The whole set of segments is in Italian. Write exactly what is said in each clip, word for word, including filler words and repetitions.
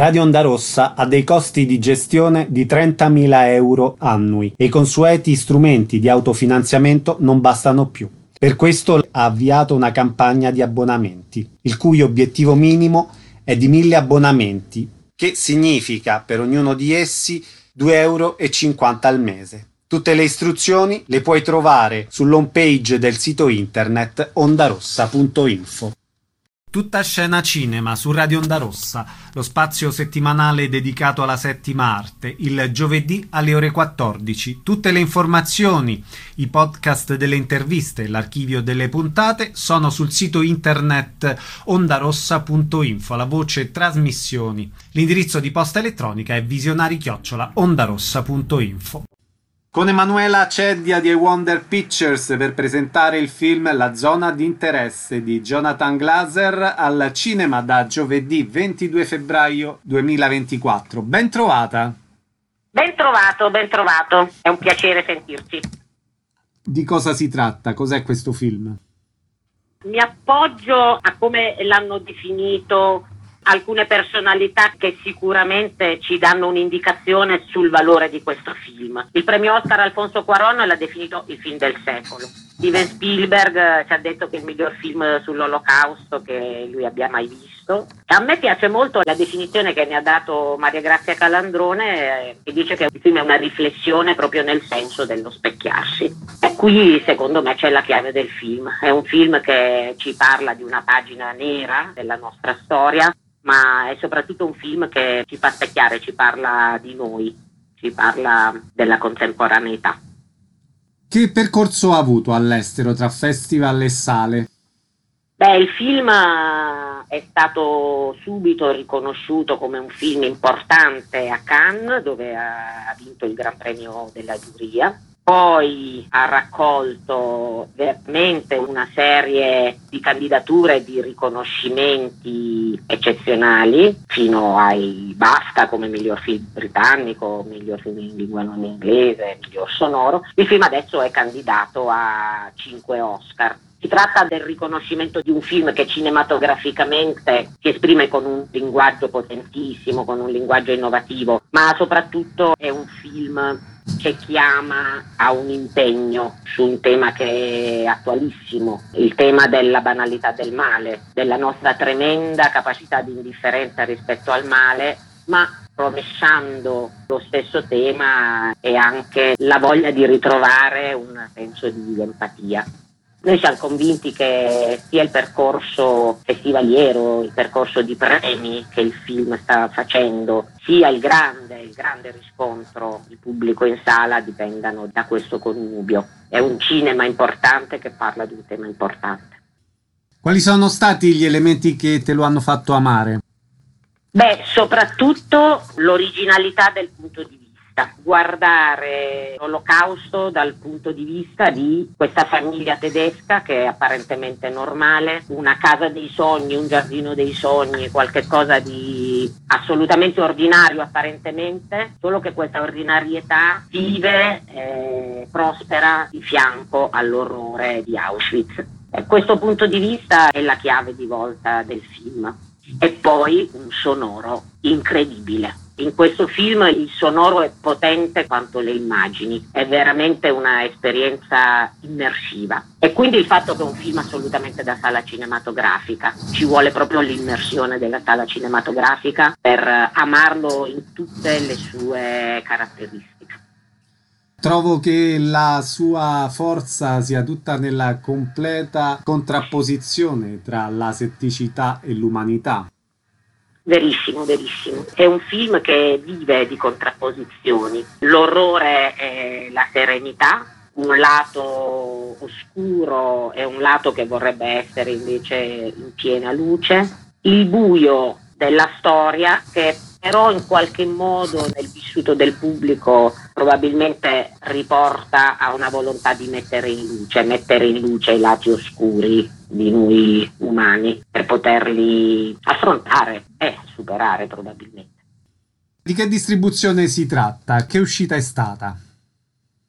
Radio Onda Rossa ha dei costi di gestione di trentamila euro annui e i consueti strumenti di autofinanziamento non bastano più. Per questo ha avviato una campagna di abbonamenti, il cui obiettivo minimo è di mille abbonamenti, che significa per ognuno di essi due euro e cinquanta al mese. Tutte le istruzioni le puoi trovare sull'home page del sito internet onda rossa punto info. Tutta scena cinema su Radio Onda Rossa, lo spazio settimanale dedicato alla settima arte, il giovedì alle ore quattordici. Tutte le informazioni, i podcast delle interviste e l'archivio delle puntate sono sul sito internet onda rossa punto info, la voce trasmissioni. L'indirizzo di posta elettronica è visionari chiocciola onda rossa punto info. Con Emanuela Ceddia di I Wonder Pictures per presentare il film La zona d'interesse di Jonathan Glazer al cinema da giovedì ventidue febbraio duemilaventiquattro. Ben trovata. Ben trovato, ben trovato. È un piacere sentirci. Di cosa si tratta? Cos'è questo film? Mi appoggio a come l'hanno definito alcune personalità che sicuramente ci danno un'indicazione sul valore di questo film. Il premio Oscar Alfonso Cuaron l'ha definito il film del secolo. Steven Spielberg ci ha detto che è il miglior film sull'Olocausto che lui abbia mai visto. A me piace molto la definizione che ne ha dato Maria Grazia Calandrone, che dice che il film è una riflessione proprio nel senso dello specchiarsi. E qui secondo me c'è la chiave del film. È un film che ci parla di una pagina nera della nostra storia, ma è soprattutto un film che ci fa specchiare, ci parla di noi, ci parla della contemporaneità. Che percorso ha avuto all'estero tra festival e sale? Beh, il film è stato subito riconosciuto come un film importante a Cannes, dove ha vinto il Gran Premio della giuria. Poi ha raccolto veramente una serie di candidature e di riconoscimenti eccezionali, fino ai BAFTA come miglior film britannico, miglior film in lingua non inglese, miglior sonoro. Il film adesso è candidato a cinque Oscar. Si tratta del riconoscimento di un film che cinematograficamente si esprime con un linguaggio potentissimo, con un linguaggio innovativo, ma soprattutto è un film che chiama a un impegno su un tema che è attualissimo, il tema della banalità del male, della nostra tremenda capacità di indifferenza rispetto al male, ma rovesciando lo stesso tema e anche la voglia di ritrovare un senso di empatia. Noi siamo convinti che sia il percorso festivaliero, il percorso di premi che il film sta facendo, sia il grande, il grande riscontro di pubblico in sala dipendano da questo connubio. È un cinema importante che parla di un tema importante. Quali sono stati gli elementi che te lo hanno fatto amare? Beh, soprattutto l'originalità del punto di vista. Guardare l'Olocausto dal punto di vista di questa famiglia tedesca che è apparentemente normale, una casa dei sogni, un giardino dei sogni, qualche cosa di assolutamente ordinario apparentemente, solo che questa ordinarietà vive e prospera di fianco all'orrore di Auschwitz. E questo punto di vista è la chiave di volta del film. E poi un sonoro incredibile. In questo film il sonoro è potente quanto le immagini, è veramente una esperienza immersiva. E quindi il fatto che è un film assolutamente da sala cinematografica, ci vuole proprio l'immersione della sala cinematografica per amarlo in tutte le sue caratteristiche. Trovo che la sua forza sia tutta nella completa contrapposizione tra l'asetticità e l'umanità. Verissimo, verissimo. È un film che vive di contrapposizioni. L'orrore e la serenità, un lato oscuro e un lato che vorrebbe essere invece in piena luce. Il buio della storia che però in qualche modo nel vissuto del pubblico probabilmente riporta a una volontà di mettere in luce, mettere in luce i lati oscuri di noi umani per poterli affrontare e superare probabilmente. Di che distribuzione si tratta? Che uscita è stata?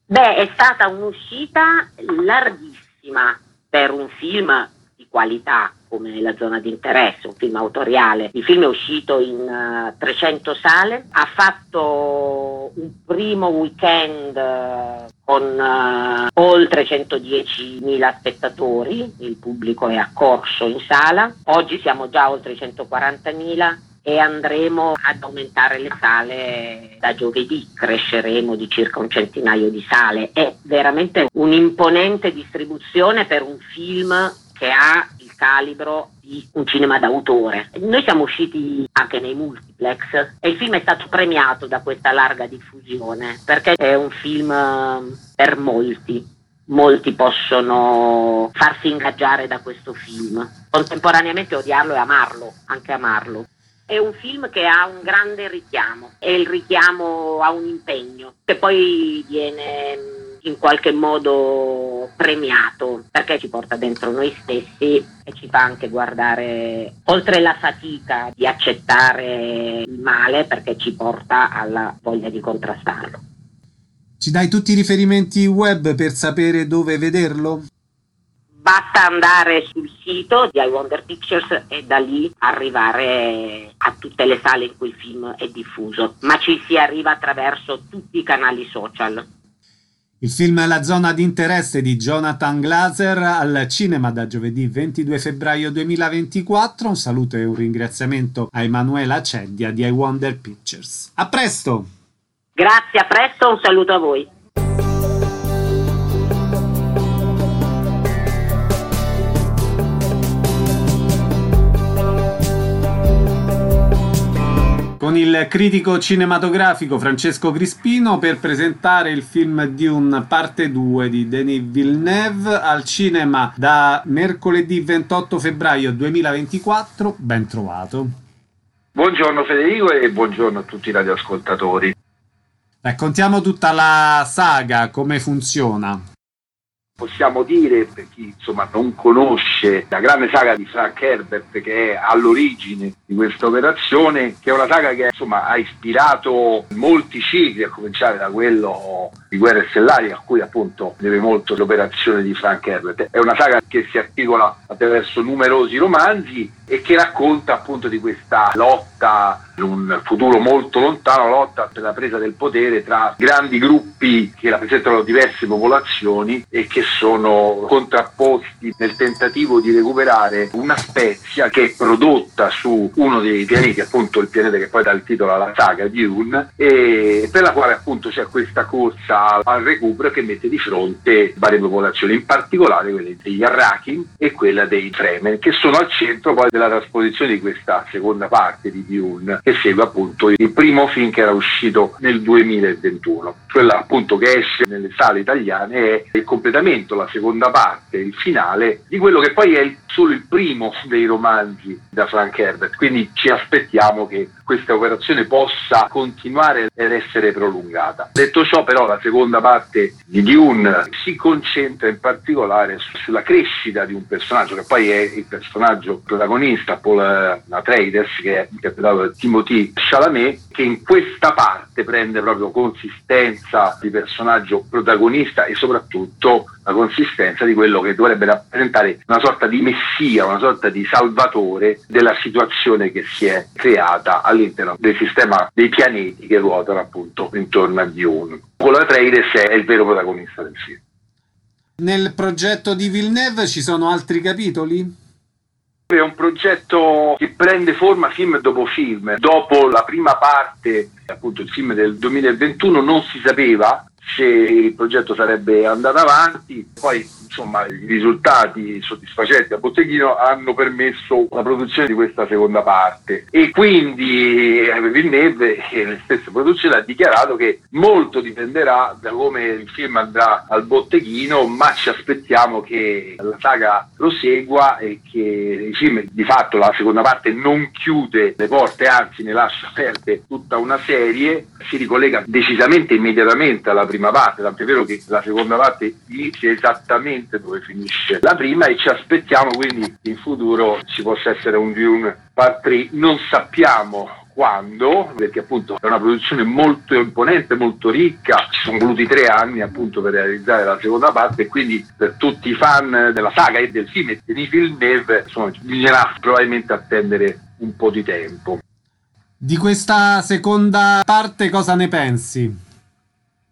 Beh, è stata un'uscita larghissima per un film di qualità. come La zona d'interesse, un film autoriale. Il film è uscito in uh, trecento sale, ha fatto un primo weekend uh, con uh, oltre centodiecimila spettatori, il pubblico è accorso in sala, oggi siamo già oltre centoquarantamila e andremo ad aumentare le sale da giovedì, cresceremo di circa un centinaio di sale. È veramente un'imponente distribuzione per un film che ha il calibro di un cinema d'autore. Noi siamo usciti anche nei multiplex e il film è stato premiato da questa larga diffusione perché è un film per molti, molti possono farsi ingaggiare da questo film, contemporaneamente odiarlo e amarlo, anche amarlo. È un film che ha un grande richiamo e il richiamo a un impegno che poi viene in qualche modo premiato perché ci porta dentro noi stessi e ci fa anche guardare oltre la fatica di accettare il male, perché ci porta alla voglia di contrastarlo. Ci dai tutti i riferimenti web per sapere dove vederlo? Basta andare sul sito di I Wonder Pictures e da lì arrivare a tutte le sale in cui il film è diffuso, ma ci si arriva attraverso tutti i canali social. Il film La zona d'interesse di Jonathan Glazer al cinema da giovedì ventidue febbraio duemilaventiquattro. Un saluto e un ringraziamento a Emanuele Ceglia di I Wonder Pictures. A presto! Grazie, a presto, un saluto a voi. Con il critico cinematografico Francesco Crispino per presentare il film Dune parte due di Denis Villeneuve al cinema da mercoledì ventotto febbraio duemilaventiquattro. Ben trovato. Buongiorno Federico e buongiorno a tutti i radioascoltatori. Raccontiamo tutta la saga, come funziona. Possiamo dire, per chi insomma non conosce la grande saga di Frank Herbert che è all'origine di questa operazione, che è una saga che insomma ha ispirato molti cicli, a cominciare da quello di Guerre Stellari, a cui appunto deve molto l'operazione di Frank Herbert. È una saga che si articola attraverso numerosi romanzi e che racconta appunto di questa lotta, in un futuro molto lontano, lotta per la presa del potere tra grandi gruppi che rappresentano diverse popolazioni e che sono contrapposti nel tentativo di recuperare una spezia che è prodotta su uno dei pianeti, appunto il pianeta che poi dà il titolo alla saga di Dune, e per la quale appunto c'è questa corsa al recupero che mette di fronte varie popolazioni, in particolare quelle degli Arrakis e quella dei Fremen, che sono al centro poi della trasposizione di questa seconda parte di Dune, che segue appunto il primo film che era uscito nel duemilaventuno. Quella appunto che esce nelle sale italiane è il completamento, la seconda parte, il finale di quello che poi è il, solo il primo dei romanzi da Frank Herbert, quindi ci aspettiamo che questa operazione possa continuare ed essere prolungata. Detto ciò, però, la seconda parte di Dune si concentra in particolare sulla crescita di un personaggio che poi è il personaggio protagonista, Paul Atreides, che è interpretato da Timothée Chalamet, che in questa parte prende proprio consistenza di personaggio protagonista e soprattutto la consistenza di quello che dovrebbe rappresentare una sorta di messia, una sorta di salvatore della situazione che si è creata all'interno del sistema dei pianeti che ruotano appunto intorno a Dune. Paul Atreides è il vero protagonista del film. Nel progetto di Villeneuve ci sono altri capitoli? È un progetto che prende forma film dopo film. Dopo la prima parte, appunto il film del duemilaventuno, non si sapeva se il progetto sarebbe andato avanti, poi insomma i risultati soddisfacenti a botteghino hanno permesso la produzione di questa seconda parte e quindi Villeneuve e le stesse produzioni ha dichiarato che molto dipenderà da come il film andrà al botteghino, ma ci aspettiamo che la saga lo segua e che il film, di fatto la seconda parte non chiude le porte, anzi ne lascia aperte tutta una serie, si ricollega decisamente immediatamente alla prima parte, tant'è vero che la seconda parte inizia esattamente dove finisce la prima e ci aspettiamo quindi in futuro ci possa essere un Dune Part tre. Non sappiamo quando, perché appunto è una produzione molto imponente, molto ricca, ci sono voluti tre anni appunto per realizzare la seconda parte, e quindi per tutti i fan della saga e del film e di Villeneuve, insomma, bisognerà probabilmente attendere un po' di tempo. Di questa seconda parte cosa ne pensi?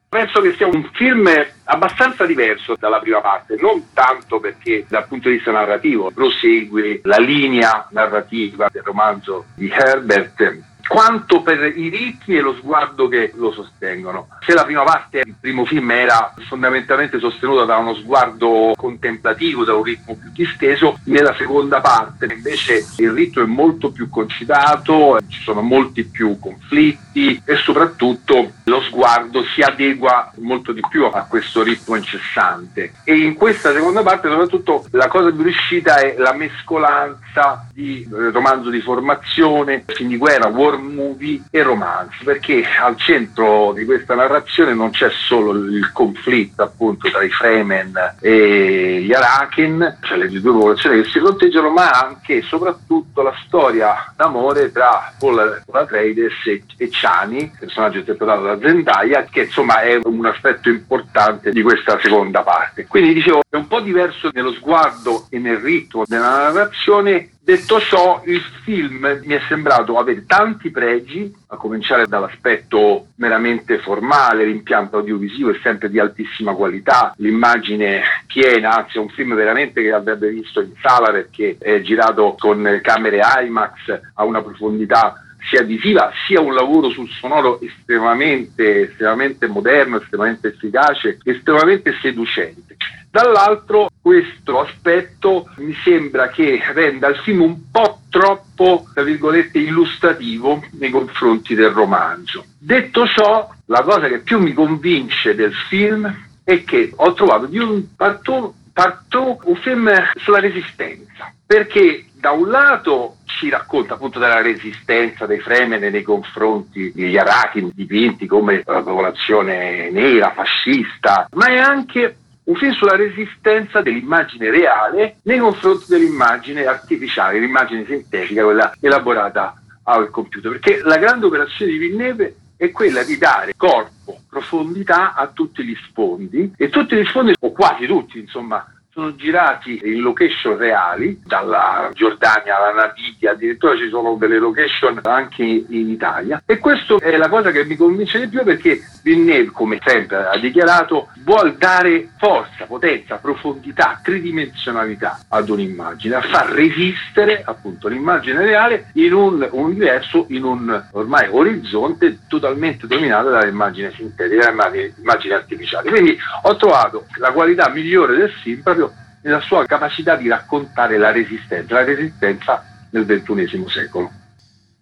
Penso che sia un film abbastanza diverso dalla prima parte, non tanto perché dal punto di vista narrativo prosegue la linea narrativa del romanzo di Herbert, quanto per i ritmi e lo sguardo che lo sostengono. Se la prima parte, il primo film, era fondamentalmente sostenuta da uno sguardo contemplativo, da un ritmo più disteso, nella seconda parte invece il ritmo è molto più concitato, ci sono molti più conflitti e soprattutto lo sguardo si adegua molto di più a questo ritmo incessante. E in questa seconda parte soprattutto la cosa più riuscita è la mescolanza di romanzo di formazione, film di guerra, war movie e romanzi, perché al centro di questa narrazione non c'è solo il conflitto appunto tra i Fremen e gli Araken, cioè le due popolazioni che si conteggiano, ma anche e soprattutto la storia d'amore tra Paul Atreides e, e Chani, personaggio interpretato da Zendaya, che insomma è un aspetto importante di questa seconda parte. Quindi dicevo, è un po' diverso nello sguardo e nel ritmo della narrazione. Detto ciò, il film mi è sembrato avere tanti pregi, a cominciare dall'aspetto meramente formale, l'impianto audiovisivo è sempre di altissima qualità, l'immagine piena, anzi è un film veramente che avrebbe visto in sala perché è girato con camere IMAX, ha una profondità sia visiva, sia un lavoro sul sonoro estremamente, estremamente moderno, estremamente efficace, estremamente seducente. Dall'altro, questo aspetto mi sembra che renda il film un po' troppo, tra virgolette, illustrativo nei confronti del romanzo. Detto ciò, la cosa che più mi convince del film è che ho trovato di un parto, parto un film sulla resistenza, perché da un lato ci racconta appunto della resistenza dei Fremen nei confronti degli Arakin, dipinti come la popolazione nera, fascista, ma è anche un film sulla resistenza dell'immagine reale nei confronti dell'immagine artificiale, l'immagine sintetica, quella elaborata al computer. Perché la grande operazione di Villeneuve è quella di dare corpo, profondità a tutti gli sfondi, e tutti gli sfondi, o quasi tutti, insomma, sono girati in location reali, dalla Giordania alla Namibia, addirittura ci sono delle location anche in Italia, e questa è la cosa che mi convince di più, perché Villeneuve, come sempre ha dichiarato, vuol dare forza, potenza, profondità, tridimensionalità ad un'immagine, a far resistere appunto l'immagine reale in un universo, in un ormai orizzonte totalmente dominato dall'immagine sintetica, dall'immagine artificiale. Quindi ho trovato la qualità migliore del film proprio nella sua capacità di raccontare la resistenza, la resistenza nel ventunesimo secolo.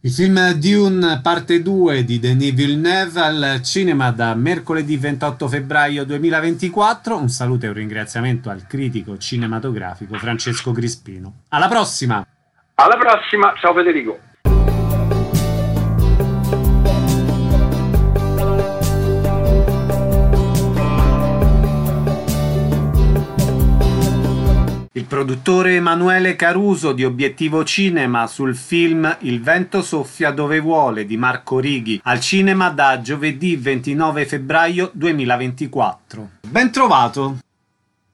Il film Dune parte due di Denis Villeneuve al cinema da mercoledì ventotto febbraio duemilaventiquattro. Un saluto e un ringraziamento al critico cinematografico Francesco Crispino. Alla prossima! Alla prossima, ciao Federico! Il produttore Emanuele Caruso di Obiettivo Cinema sul film Il vento soffia dove vuole di Marco Righi, al cinema da giovedì ventinove febbraio duemilaventiquattro. Ben trovato!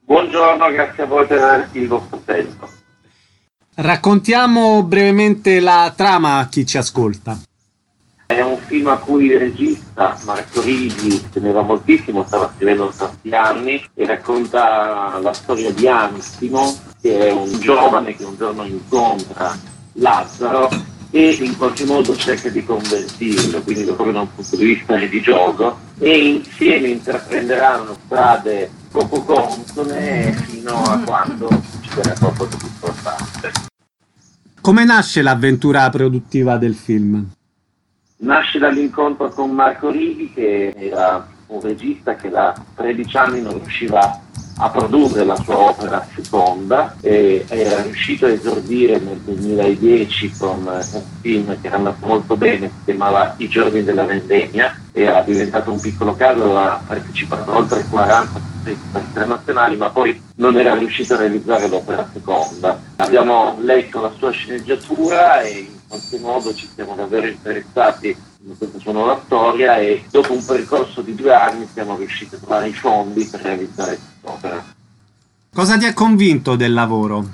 Buongiorno, grazie a voi per il vostro tempo. Raccontiamo brevemente la trama a chi ci ascolta. È un film a cui il regista Marco Righi teneva moltissimo, stava scrivendo da tanti anni, e racconta la storia di Antimo, che è un giovane che un giorno incontra Lazzaro e in qualche modo cerca di convertirlo, quindi proprio da un punto di vista di gioco, e insieme intraprenderanno strade poco consone fino a quando ci sarà qualcosa di importante. Come nasce l'avventura produttiva del film? Nasce dall'incontro con Marco Righi, che era un regista che da tredici anni non riusciva a produrre la sua opera seconda, e era riuscito a esordire nel duemiladieci con un film che era andato molto bene, si chiamava I giorni della vendemmia, era diventato un piccolo caso, aveva partecipato a oltre quaranta internazionali, ma poi non era riuscito a realizzare l'opera seconda. Abbiamo letto la sua sceneggiatura e qualche modo ci siamo davvero interessati in questa sua nuova storia e dopo un percorso di due anni siamo riusciti a trovare i fondi per realizzare quest'opera. Cosa ti ha convinto del lavoro?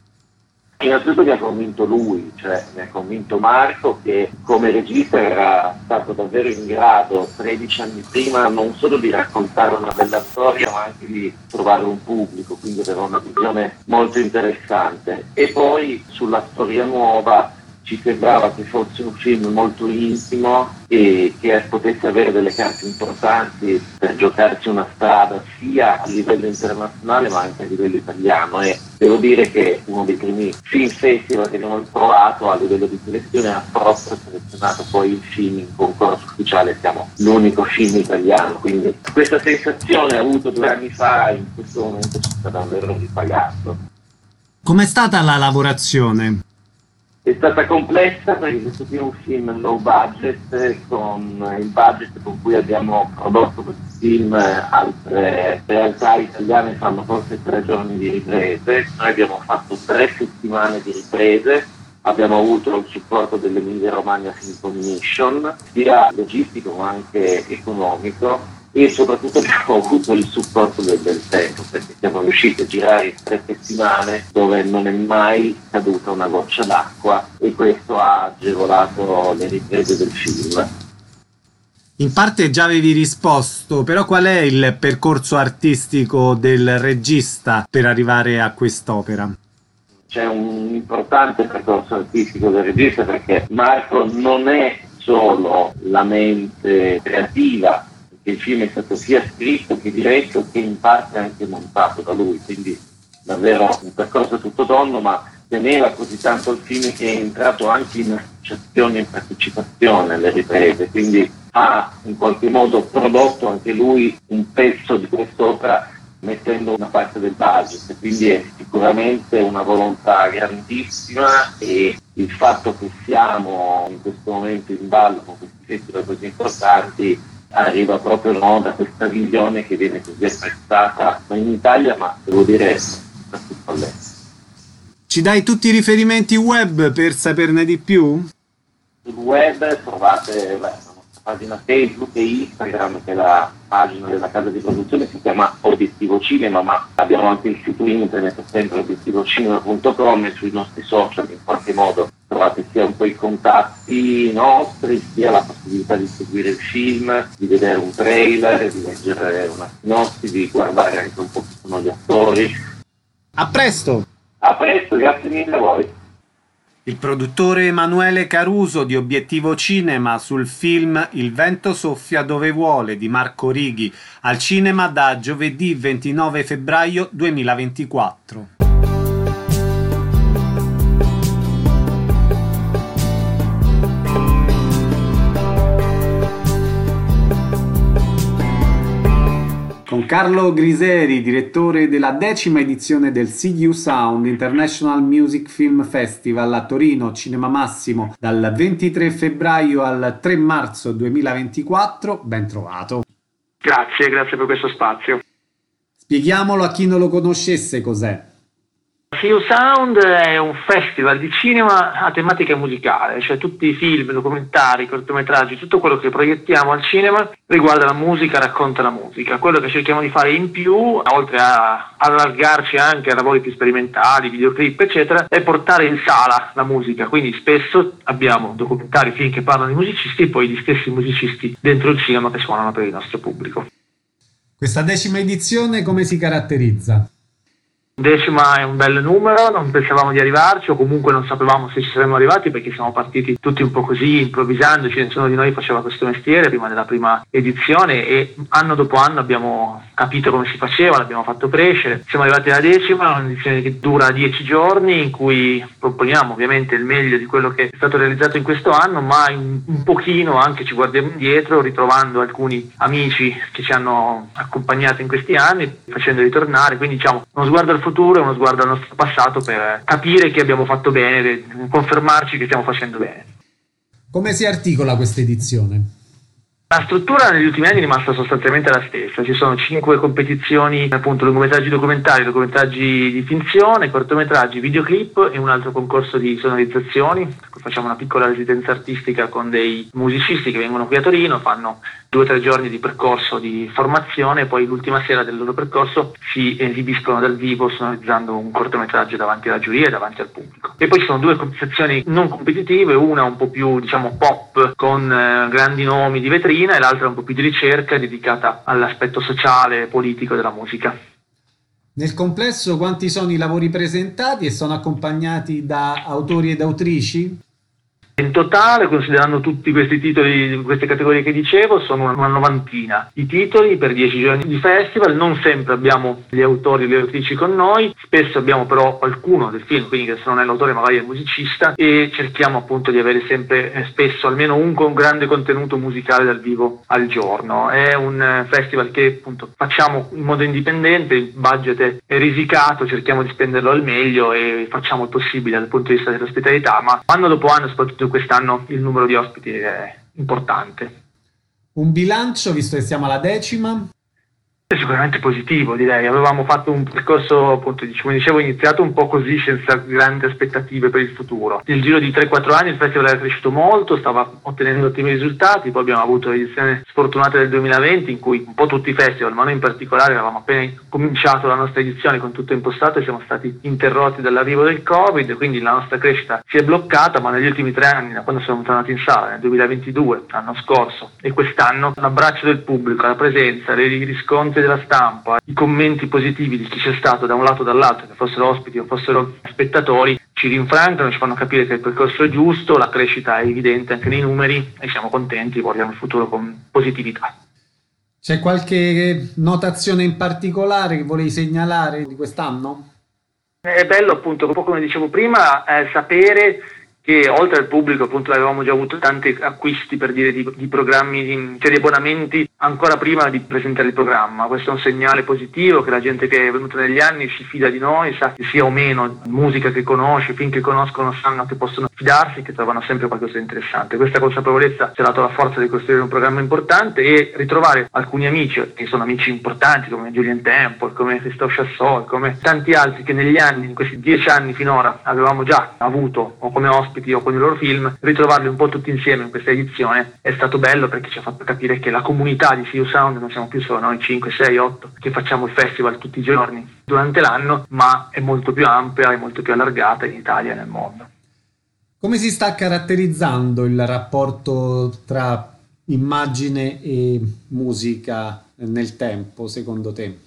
Innanzitutto mi ha convinto lui, cioè mi ha convinto Marco, che come regista era stato davvero in grado tredici anni prima non solo di raccontare una bella storia ma anche di trovare un pubblico, quindi aveva una visione molto interessante. E poi sulla storia nuova ci sembrava che fosse un film molto intimo e che potesse avere delle carte importanti per giocarci una strada sia a livello internazionale ma anche a livello italiano, e devo dire che uno dei primi film festival che abbiamo provato a livello di selezione ha proprio selezionato poi il film in concorso ufficiale, siamo l'unico film italiano, quindi questa sensazione avuto due anni fa in questo momento ci sta davvero ripagato. Com'è stata la lavorazione? È stata complessa perché questo è un film low budget, con il budget con cui abbiamo prodotto questo film altre realtà italiane fanno forse tre giorni di riprese, noi abbiamo fatto tre settimane di riprese, abbiamo avuto il supporto dell'Emilia Romagna Film Commission sia logistico ma anche economico e soprattutto abbiamo avuto il supporto del bel tempo perché siamo riusciti a girare in tre settimane dove non è mai caduta una goccia d'acqua e questo ha agevolato le riprese del film. In parte già avevi risposto, però qual è il percorso artistico del regista per arrivare a quest'opera? C'è un importante percorso artistico del regista perché Marco non è solo la mente creativa, il film è stato sia scritto che diretto che in parte anche montato da lui, quindi davvero un percorso tutto tondo, ma teneva così tanto il film che è entrato anche in associazione e in partecipazione alle riprese, quindi ha in qualche modo prodotto anche lui un pezzo di quest'opera mettendo una parte del budget, quindi è sicuramente una volontà grandissima e il fatto che siamo in questo momento in ballo con questi festival così importanti arriva proprio no, da questa visione che viene così apprezzata in Italia, ma devo dire soprattutto all'estero. Ci dai tutti i riferimenti web per saperne di più? Sul web trovate beh, la nostra pagina Facebook e Instagram, che è la pagina della casa di produzione, si chiama Obiettivo Cinema, ma abbiamo anche il sito internet sempre obiettivo cinema punto com e sui nostri social in qualche modo trovate sia un po' i contatti nostri, sia la possibilità di seguire il film, di vedere un trailer, di leggere una sinossi, di guardare anche un po' chi sono gli attori. A presto! A presto, grazie mille a voi! Il produttore Emanuele Caruso di Obiettivo Cinema sul film Il vento soffia dove vuole di Marco Righi, al cinema da giovedì ventinove febbraio duemilaventiquattro. Carlo Griseri, direttore della decima edizione del SEEYOUSOUND International Music Film Festival a Torino Cinema Massimo dal ventitré febbraio al tre marzo duemilaventiquattro, ben trovato. Grazie, grazie per questo spazio. Spieghiamolo a chi non lo conoscesse cos'è. SEEYOUSOUND è un festival di cinema a tematica musicale, cioè tutti i film, documentari, cortometraggi, tutto quello che proiettiamo al cinema riguarda la musica, racconta la musica. Quello che cerchiamo di fare in più, oltre a allargarci anche a lavori più sperimentali, videoclip eccetera, è portare in sala la musica, quindi spesso abbiamo documentari, film che parlano di musicisti e poi gli stessi musicisti dentro il cinema che suonano per il nostro pubblico. Questa decima edizione come si caratterizza? Decima è un bel numero, non pensavamo di arrivarci o comunque non sapevamo se ci saremmo arrivati perché siamo partiti tutti un po' così improvvisandoci, nessuno di noi faceva questo mestiere prima della prima edizione e anno dopo anno abbiamo capito come si faceva, l'abbiamo fatto crescere, siamo arrivati alla decima, un'edizione che dura dieci giorni in cui proponiamo ovviamente il meglio di quello che è stato realizzato in questo anno ma in, un pochino anche ci guardiamo indietro ritrovando alcuni amici che ci hanno accompagnato in questi anni facendoli tornare, quindi diciamo uno sguardo al futuro e uno sguardo al nostro passato per capire che abbiamo fatto bene, confermarci che stiamo facendo bene. Come si articola questa edizione? La struttura negli ultimi anni è rimasta sostanzialmente la stessa, ci sono cinque competizioni, appunto lungometraggi documentari, lungometraggi di finzione, cortometraggi, videoclip e un altro concorso di sonorizzazioni. Facciamo una piccola residenza artistica con dei musicisti che vengono qui a Torino, fanno due o tre giorni di percorso di formazione e poi l'ultima sera del loro percorso si esibiscono dal vivo sonorizzando un cortometraggio davanti alla giuria e davanti al pubblico. E poi ci sono due competizioni non competitive, una un po' più diciamo pop con eh, grandi nomi di vetrina e l'altra un po' più di ricerca dedicata all'aspetto sociale e politico della musica. Nel complesso quanti sono i lavori presentati e sono accompagnati da autori ed autrici? In totale, considerando tutti questi titoli, queste categorie che dicevo, sono una, una novantina di titoli per dieci giorni di festival. Non sempre abbiamo gli autori e le autrici con noi, spesso abbiamo però qualcuno del film, quindi che se non è l'autore magari è il musicista, e cerchiamo appunto di avere sempre eh, spesso almeno un, un grande contenuto musicale dal vivo al giorno. È un eh, festival che appunto facciamo in modo indipendente, il budget è risicato, cerchiamo di spenderlo al meglio e facciamo il possibile dal punto di vista dell'ospitalità, ma anno dopo anno, soprattutto quest'anno, il numero di ospiti è importante. Un bilancio, visto che siamo alla decima? È sicuramente positivo, direi. Avevamo fatto un percorso, appunto, come dicevo, iniziato un po' così, senza grandi aspettative per il futuro. Nel giro di tre quattro anni il festival era cresciuto molto, stava ottenendo ottimi risultati, poi abbiamo avuto edizioni sfortunate del duemilaventi in cui un po' tutti i festival, ma noi in particolare avevamo appena cominciato la nostra edizione con tutto impostato e siamo stati interrotti dall'arrivo del Covid, quindi la nostra crescita si è bloccata, ma negli ultimi tre anni, da quando siamo tornati in sala, nel duemilaventidue, l'anno scorso e quest'anno, l'abbraccio del pubblico, la presenza, i riscontri della stampa, i commenti positivi di chi c'è stato da un lato o dall'altro, che fossero ospiti o fossero spettatori, ci rinfrancano, ci fanno capire che il percorso è giusto, la crescita è evidente anche nei numeri e siamo contenti, guardiamo il futuro con positività. C'è qualche notazione in particolare che volevi segnalare di quest'anno? È bello appunto, un po' come dicevo prima, eh, sapere che oltre al pubblico appunto avevamo già avuto tanti acquisti per dire di, di programmi, di, cioè di abbonamenti ancora prima di presentare il programma. Questo è un segnale positivo, che la gente che è venuta negli anni si fida di noi, sa che sia o meno musica che conosce, film che conoscono, sanno che possono fidarsi, che trovano sempre qualcosa di interessante. Questa consapevolezza ci ha dato la forza di costruire un programma importante e ritrovare alcuni amici, che sono amici importanti come Julien Temple, come Christophe Chassol, come tanti altri che negli anni, in questi dieci anni finora, avevamo già avuto o come ospiti o con i loro film. Ritrovarli un po' tutti insieme in questa edizione è stato bello, perché ci ha fatto capire che la comunità di SEEYOUSOUND, non siamo più solo noi cinque, sei, otto che facciamo il festival tutti i giorni durante l'anno, ma è molto più ampia e molto più allargata in Italia e nel mondo. Come si sta caratterizzando il rapporto tra immagine e musica nel tempo, secondo te?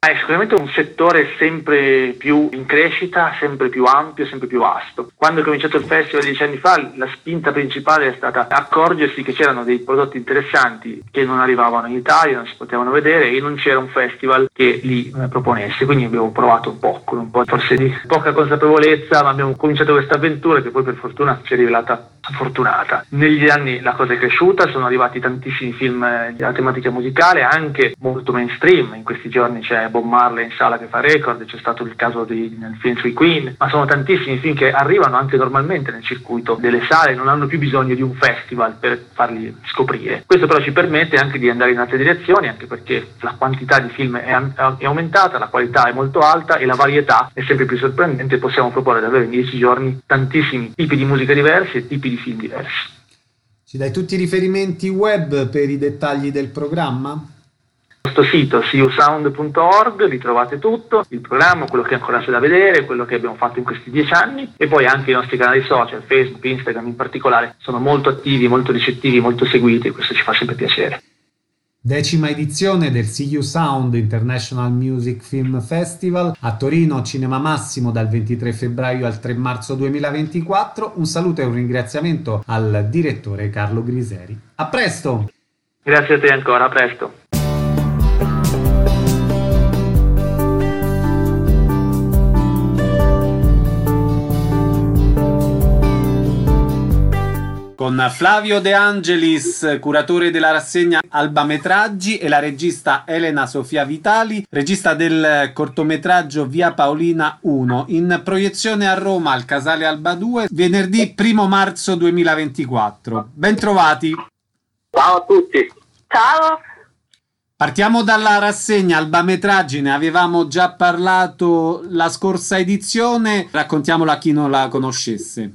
È sicuramente un settore sempre più in crescita, sempre più ampio, sempre più vasto. Quando è cominciato il festival dieci anni fa, la spinta principale è stata accorgersi che c'erano dei prodotti interessanti che non arrivavano in Italia, non si potevano vedere e non c'era un festival che li proponesse. Quindi abbiamo provato un po', con un po' forse di poca consapevolezza, ma abbiamo cominciato questa avventura che poi per fortuna si è rivelata fortunata. Negli anni la cosa è cresciuta, sono arrivati tantissimi film della tematica musicale, anche molto mainstream. In questi giorni c'è Bob Marley in sala che fa record, c'è stato il caso di, nel film sui Queen, ma sono tantissimi film che arrivano anche normalmente nel circuito delle sale, non hanno più bisogno di un festival per farli scoprire. Questo però ci permette anche di andare in altre direzioni, anche perché la quantità di film è, è aumentata, la qualità è molto alta e la varietà è sempre più sorprendente. Possiamo proporre davvero in dieci giorni tantissimi tipi di musica diversi e tipi di film diversi. Ci dai tutti i riferimenti web per i dettagli del programma? Il nostro sito see you sound punto org, vi trovate tutto, il programma, quello che ancora c'è da vedere, quello che abbiamo fatto in questi dieci anni, e poi anche i nostri canali social, Facebook, Instagram in particolare, sono molto attivi, molto ricettivi, molto seguiti e questo ci fa sempre piacere. Decima edizione del SEEYOUSOUND International Music Film Festival a Torino Cinema Massimo dal ventitré febbraio al tre marzo duemilaventiquattro. Un saluto e un ringraziamento al direttore Carlo Griseri. A presto! Grazie a te ancora, a presto! Con Flavio De Angelis, curatore della rassegna Albametraggi, e la regista Elena Sofia Vitali, regista del cortometraggio Via Paolina uno, in proiezione a Roma al Casale Alba due venerdì primo marzo duemilaventiquattro. Bentrovati! Ciao a tutti. Ciao. Partiamo dalla rassegna Albametraggi, ne avevamo già parlato la scorsa edizione, raccontiamola a chi non la conoscesse.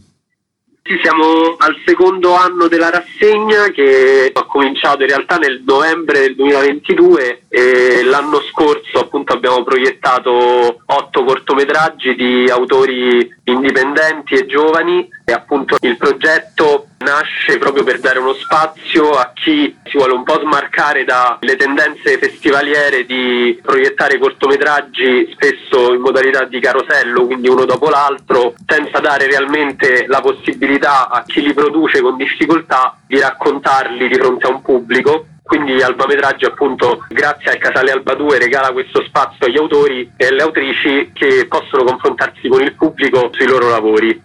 Sì, siamo al secondo anno della rassegna che ha cominciato in realtà nel novembre del duemilaventidue e l'anno scorso appunto abbiamo proiettato otto cortometraggi di autori indipendenti e giovani e appunto il progetto nasce proprio per dare uno spazio a chi si vuole un po' smarcare dalle tendenze festivaliere di proiettare cortometraggi spesso in modalità di carosello, quindi uno dopo l'altro, senza dare realmente la possibilità a chi li produce con difficoltà di raccontarli di fronte a un pubblico. Quindi Albametraggi appunto grazie al Casale Alba due regala questo spazio agli autori e alle autrici che possono confrontarsi con il pubblico sui loro lavori.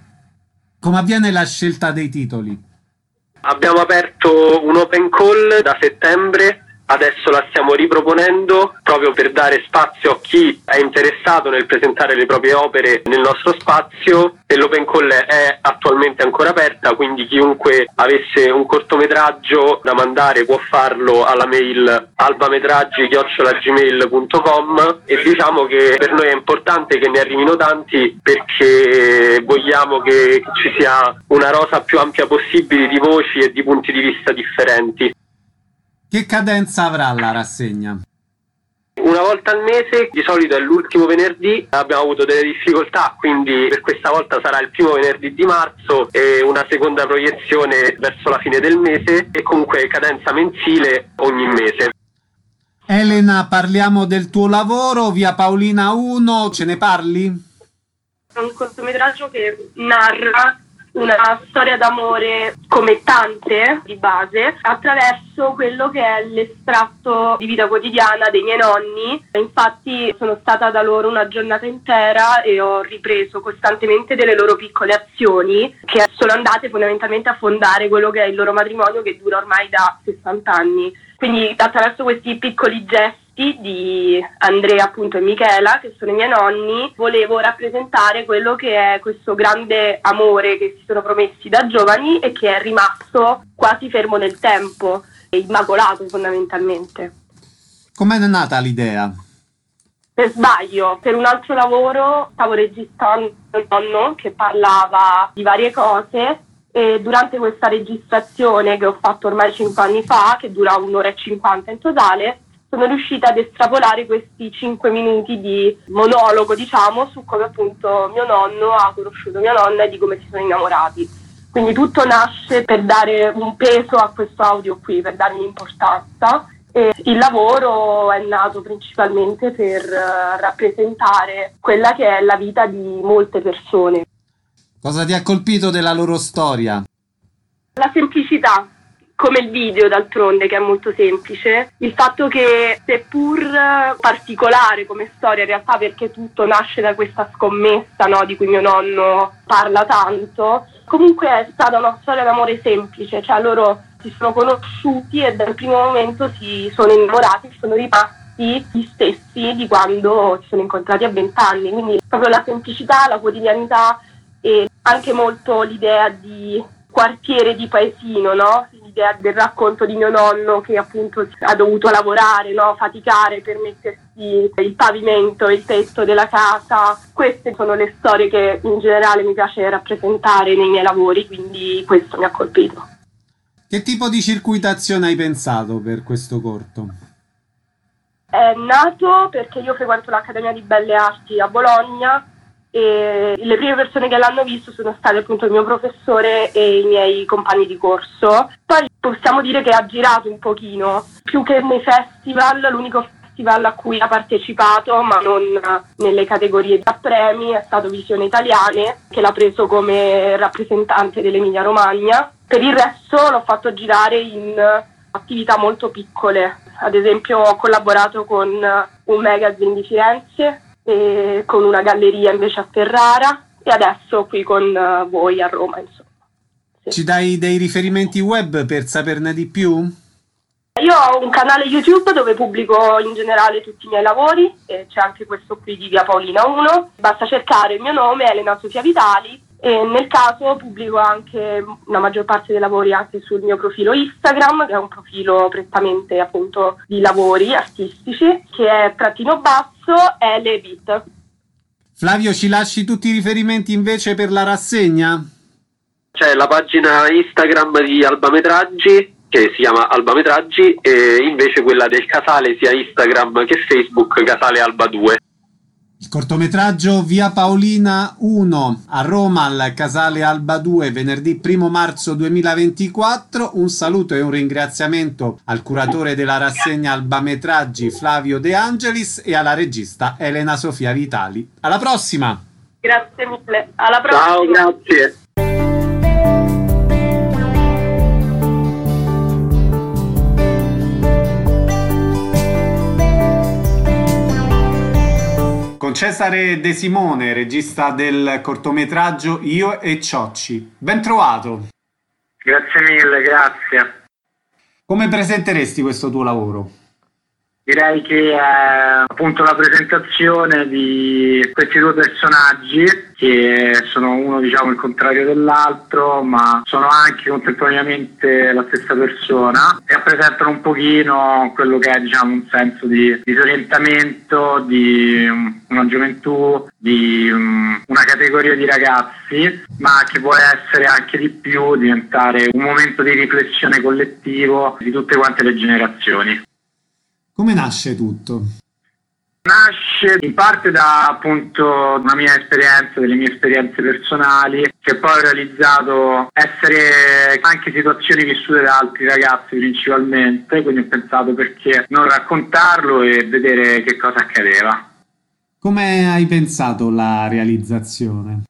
Come avviene la scelta dei titoli? Abbiamo aperto un open call da settembre, adesso la stiamo riproponendo proprio per dare spazio a chi è interessato nel presentare le proprie opere nel nostro spazio e l'open call è attualmente ancora aperta, quindi chiunque avesse un cortometraggio da mandare può farlo alla mail albametraggi chiocciola gmail punto com e diciamo che per noi è importante che ne arrivino tanti perché vogliamo che ci sia una rosa più ampia possibile di voci e di punti di vista differenti. Che cadenza avrà la rassegna? Una volta al mese, di solito è l'ultimo venerdì, abbiamo avuto delle difficoltà, quindi per questa volta sarà il primo venerdì di marzo e una seconda proiezione verso la fine del mese e comunque cadenza mensile ogni mese. Elena, parliamo del tuo lavoro, Via Paolina uno, ce ne parli? È un cortometraggio che narra una storia d'amore come tante di base attraverso quello che è l'estratto di vita quotidiana dei miei nonni. Infatti sono stata da loro una giornata intera e ho ripreso costantemente delle loro piccole azioni che sono andate fondamentalmente a fondare quello che è il loro matrimonio che dura ormai da sessanta anni. Quindi attraverso questi piccoli gesti di Andrea appunto e Michela, che sono i miei nonni, volevo rappresentare quello che è questo grande amore che si sono promessi da giovani e che è rimasto quasi fermo nel tempo, immacolato fondamentalmente. Com'è nata l'idea? Per sbaglio, per un altro lavoro stavo registrando il nonno che parlava di varie cose e durante questa registrazione che ho fatto ormai cinque anni fa, che dura un'ora e cinquanta in totale, sono riuscita ad estrapolare questi cinque minuti di monologo, diciamo, su come appunto mio nonno ha conosciuto mia nonna e di come si sono innamorati. Quindi tutto nasce per dare un peso a questo audio qui, per dargli importanza. E il lavoro è nato principalmente per rappresentare quella che è la vita di molte persone. Cosa ti ha colpito della loro storia? La semplicità. Come il video d'altronde, che è molto semplice, il fatto che seppur particolare come storia in realtà, perché tutto nasce da questa scommessa, no, di cui mio nonno parla tanto, comunque è stata una storia d'amore semplice, cioè loro si sono conosciuti e dal primo momento si sono innamorati, sono rimasti gli stessi di quando si sono incontrati a vent'anni, quindi proprio la semplicità, la quotidianità e anche molto l'idea di quartiere di paesino, no? L'idea del racconto di mio nonno che appunto ha dovuto lavorare, no? Faticare per mettersi il pavimento, il tetto della casa. Queste sono le storie che in generale mi piace rappresentare nei miei lavori, quindi questo mi ha colpito. Che tipo di circuitazione hai pensato per questo corto? È nato perché io frequento l'Accademia di Belle Arti a Bologna e le prime persone che l'hanno visto sono state appunto il mio professore e i miei compagni di corso. Poi possiamo dire che ha girato un pochino, più che nei festival, l'unico festival a cui ha partecipato ma non nelle categorie da premi è stato Visione Italiane, che l'ha preso come rappresentante dell'Emilia Romagna. Per il resto l'ho fatto girare in attività molto piccole, ad esempio ho collaborato con un magazine di Firenze, e con una galleria invece a Ferrara e adesso qui con voi a Roma, insomma. Sì. Ci dai dei riferimenti web per saperne di più? Io ho un canale YouTube dove pubblico in generale tutti i miei lavori e c'è anche questo qui di Via Paolina uno, basta cercare il mio nome Elena Sofia Vitali E nel caso pubblico anche la maggior parte dei lavori anche sul mio profilo Instagram, che è un profilo prettamente appunto di lavori artistici, che è trattino basso e le beat. Flavio, ci lasci tutti i riferimenti invece per la rassegna? C'è la pagina Instagram di Albametraggi, che si chiama Albametraggi, e invece quella del Casale, sia Instagram che Facebook, Casale Alba due. Il cortometraggio Via Paolina uno a Roma al Casale Alba due venerdì primo marzo duemilaventiquattro. Un saluto e un ringraziamento al curatore della rassegna Albametraggi Flavio De Angelis e alla regista Elena Sofia Vitali. Alla prossima! Grazie mille, alla prossima! Ciao, grazie! Cesare De Simone, regista del cortometraggio Io e Ciocci. Ben trovato. Grazie mille, grazie. Come presenteresti questo tuo lavoro? Direi che è appunto la presentazione di questi due personaggi che sono uno, diciamo, il contrario dell'altro, ma sono anche contemporaneamente la stessa persona, e rappresentano un pochino quello che è, diciamo, un senso di disorientamento, di una gioventù, di una categoria di ragazzi, ma che vuole essere anche di più, diventare un momento di riflessione collettivo di tutte quante le generazioni. Come nasce tutto? Nasce in parte da appunto una mia esperienza, delle mie esperienze personali, che poi ho realizzato essere anche situazioni vissute da altri ragazzi principalmente, quindi ho pensato perché non raccontarlo e vedere che cosa accadeva. Come hai pensato la realizzazione?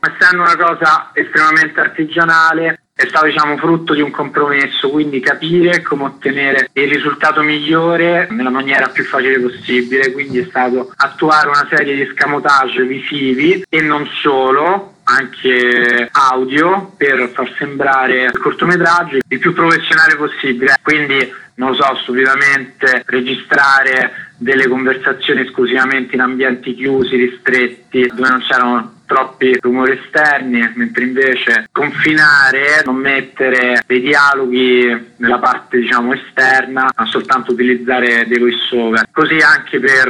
Essendo una cosa estremamente artigianale, è stato, diciamo, frutto di un compromesso, quindi capire come ottenere il risultato migliore nella maniera più facile possibile, quindi è stato attuare una serie di scamotage visivi e non solo, anche audio, per far sembrare il cortometraggio il più professionale possibile. Quindi, non so, stupidamente registrare delle conversazioni esclusivamente in ambienti chiusi, ristretti, dove non c'erano troppi rumori esterni, mentre invece confinare, non mettere dei dialoghi nella parte, diciamo, esterna, ma soltanto utilizzare dei voiceover, così anche per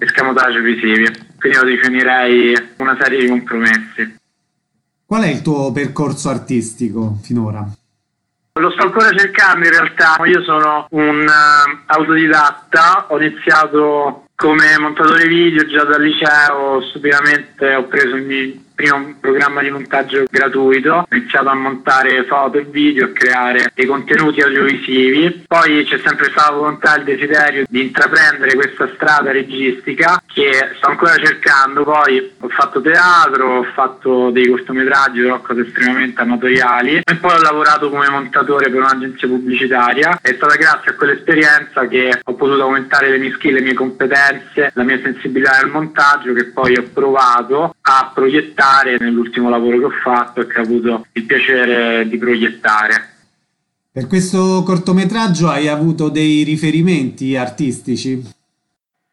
eh, escamotage visivi. Quindi lo definirei una serie di compromessi. Qual è il tuo percorso artistico finora? Lo sto ancora cercando in realtà. Io sono un uh, autodidatta, ho iniziato come montatore video già dal liceo, stupidamente ho preso il mio primo programma di montaggio gratuito, ho iniziato a montare foto e video, a creare dei contenuti audiovisivi. Poi c'è sempre stato volontà, il desiderio di intraprendere questa strada registica che sto ancora cercando. Poi ho fatto teatro, ho fatto dei cortometraggi, però cose estremamente amatoriali, e poi ho lavorato come montatore per un'agenzia pubblicitaria. È stata grazie a quell'esperienza che ho potuto aumentare le mie skill, le mie competenze, la mia sensibilità al montaggio, che poi ho provato a proiettare nell'ultimo lavoro che ho fatto e che ho avuto il piacere di proiettare. Per questo cortometraggio hai avuto dei riferimenti artistici?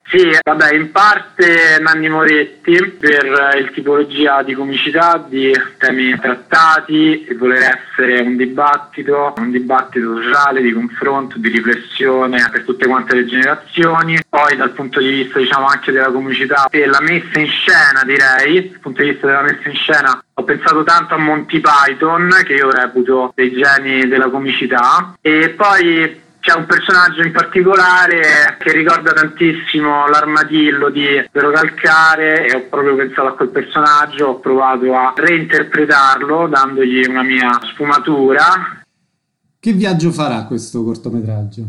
Sì, vabbè, in parte Nanni Moretti per il tipologia di comicità, di temi trattati, e voler essere un dibattito, un dibattito sociale, di confronto, di riflessione per tutte quante le generazioni. Poi dal punto di vista, diciamo, anche della comicità e la messa in scena, direi, dal punto di vista della messa in scena, ho pensato tanto a Monty Python, che io reputo dei geni della comicità, e poi c'è un personaggio in particolare che ricorda tantissimo l'armadillo di Piero Calcare, e ho proprio pensato a quel personaggio, ho provato a reinterpretarlo dandogli una mia sfumatura. Che viaggio farà questo cortometraggio?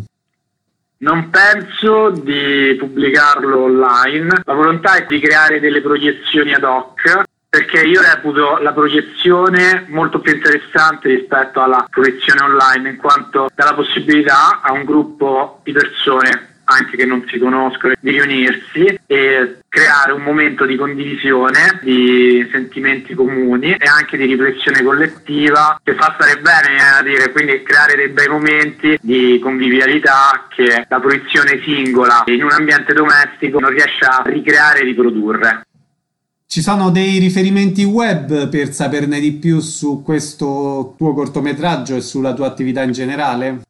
Non penso di pubblicarlo online, la volontà è di creare delle proiezioni ad hoc, perché io reputo la proiezione molto più interessante rispetto alla proiezione online, in quanto dà la possibilità a un gruppo di persone, anche che non si conoscono, di riunirsi e creare un momento di condivisione, di sentimenti comuni e anche di riflessione collettiva, che fa stare bene, a dire, quindi creare dei bei momenti di convivialità che la proiezione singola in un ambiente domestico non riesce a ricreare e riprodurre. Ci sono dei riferimenti web per saperne di più su questo tuo cortometraggio e sulla tua attività in generale?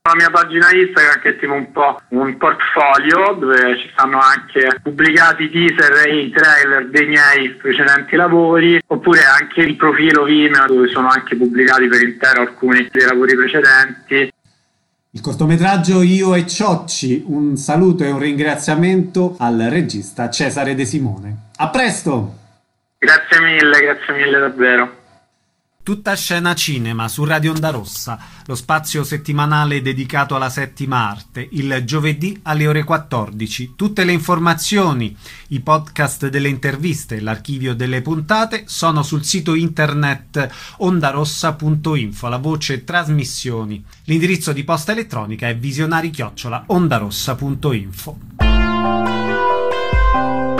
La mia pagina Instagram, che è tipo un po' un portfolio dove ci stanno anche pubblicati teaser e i trailer dei miei precedenti lavori, oppure anche il profilo Vimeo dove sono anche pubblicati per intero alcuni dei lavori precedenti. Il cortometraggio Io e Ciocci, un saluto e un ringraziamento al regista Cesare De Simone. A presto! Grazie mille, grazie mille davvero. Tutta scena cinema su Radio Onda Rossa, lo spazio settimanale dedicato alla settima arte, il giovedì alle ore quattordici. Tutte le informazioni, i podcast delle interviste, l'archivio delle puntate sono sul sito internet ondarossa punto info, la voce trasmissioni. L'indirizzo di posta elettronica è visionari chiocciola ondarossa punto info.